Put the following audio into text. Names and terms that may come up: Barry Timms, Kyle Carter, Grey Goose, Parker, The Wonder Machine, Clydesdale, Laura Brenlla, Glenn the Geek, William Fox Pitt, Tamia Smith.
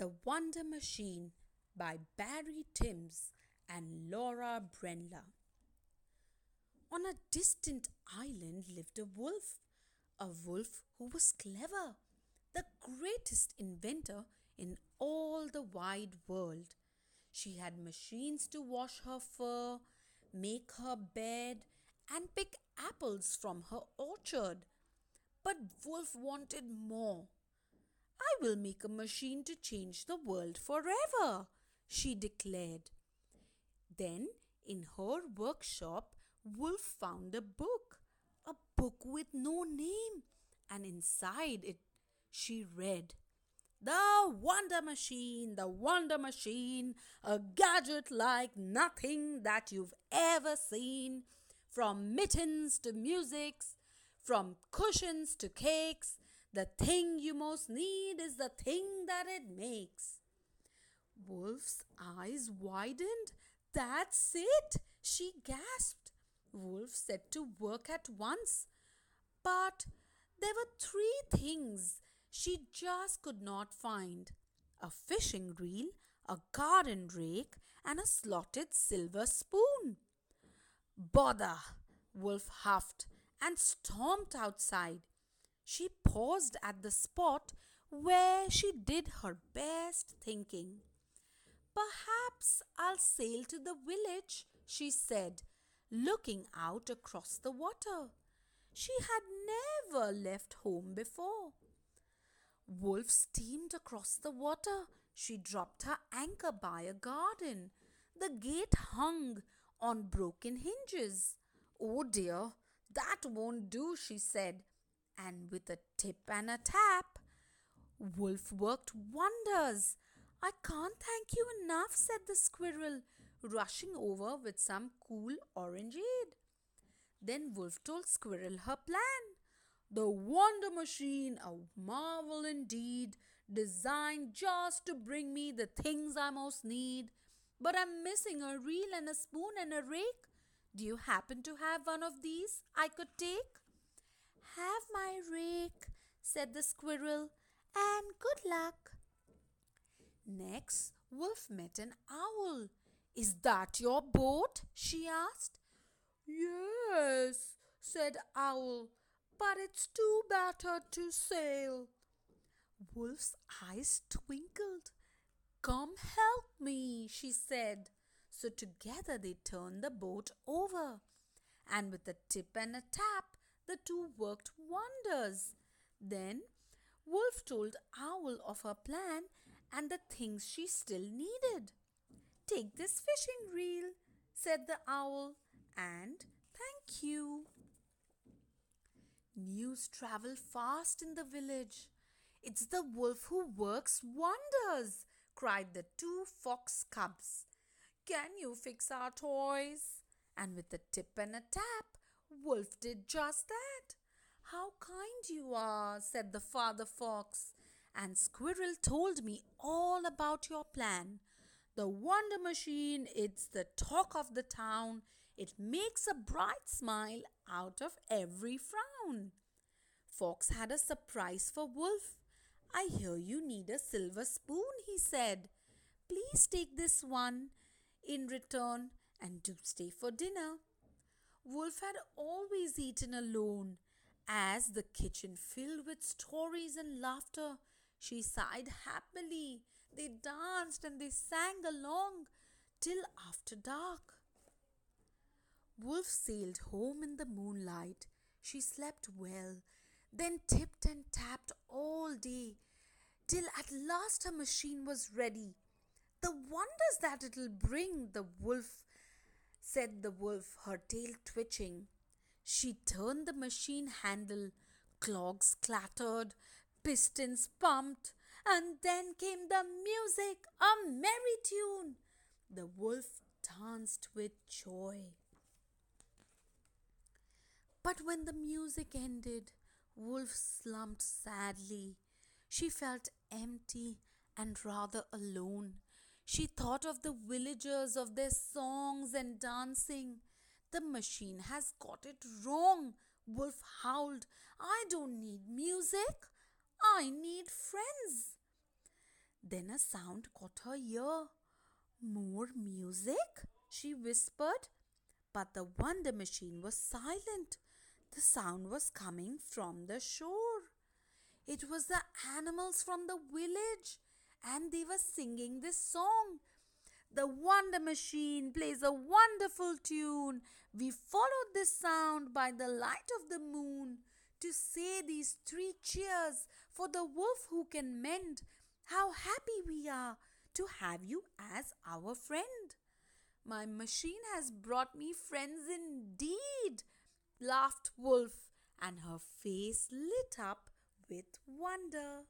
The Wonder Machine by Barry Timms and Laura Brenlla. On a distant island lived a wolf who was clever, the greatest inventor in all the wide world. She had machines to wash her fur, make her bed, and pick apples from her orchard. But Wolf wanted more. "I will make a machine to change the world forever," she declared. Then, in her workshop, Wolf found a book with no name, and inside it she read, "The Wonder Machine, the Wonder Machine, a gadget like nothing that you've ever seen. From mittens to musics, from cushions to cakes, the thing you most need is the thing that it makes." Wolf's eyes widened. "That's it!" she gasped. Wolf set to work at once, but there were three things she just could not find: a fishing reel, a garden rake, and a slotted silver spoon. "Bother!" Wolf huffed and stormed outside. She paused at the spot where she did her best thinking. "Perhaps I'll sail to the village," she said, looking out across the water. She had never left home before. Wolf steamed across the water. She dropped her anchor by a garden. The gate hung on broken hinges. "Oh dear, that won't do," she said. And with a tip and a tap, Wolf worked wonders. "I can't thank you enough," said the squirrel, rushing over with some cool orangeade. Then Wolf told Squirrel her plan. "The Wonder Machine, a marvel indeed, designed just to bring me the things I most need. But I'm missing a reel and a spoon and a rake. Do you happen to have one of these I could take?" "Have my rake," said the squirrel, "and good luck." Next, Wolf met an owl. "Is that your boat?" she asked. "Yes," said Owl, "but it's too battered to sail." Wolf's eyes twinkled. "Come help me," she said. So together they turned the boat over, and with a tip and a tap, the two worked wonders. Then Wolf told Owl of her plan and the things she still needed. "Take this fishing reel," said the owl, "and thank you." News traveled fast in the village. "It's the wolf who works wonders," cried the two fox cubs. "Can you fix our toys?" And with a tip and a tap, Wolf did just that. "How kind you are," said the father fox, "and Squirrel told me all about your plan. The Wonder Machine, it's the talk of the town. It makes a bright smile out of every frown." Fox had a surprise for Wolf. "I hear you need a silver spoon," he said. "Please take this one in return, and do stay for dinner." Wolf had always eaten alone. As the kitchen filled with stories and laughter, she sighed happily. They danced and they sang along till after dark. Wolf sailed home in the moonlight. She slept well, then tipped and tapped all day, till at last her machine was ready. "The wonders that it'll bring," said the wolf, her tail twitching. She turned the machine handle. Cogs clattered, pistons pumped, and then came the music, a merry tune. The wolf danced with joy. But when the music ended, Wolf slumped sadly. She felt empty and rather alone. She thought of the villagers, of their songs and dancing. "The machine has got it wrong," Wolf howled. "I don't need music. I need friends." Then a sound caught her ear. "More music?" she whispered. But the Wonder Machine was silent. The sound was coming from the shore. It was the animals from the village, and they were singing this song. The Wonder Machine plays a wonderful tune. We followed this sound by the light of the moon to say these three cheers for the wolf who can mend. How happy we are to have you as our friend. My machine has brought me friends indeed, laughed Wolf, and her face lit up with wonder.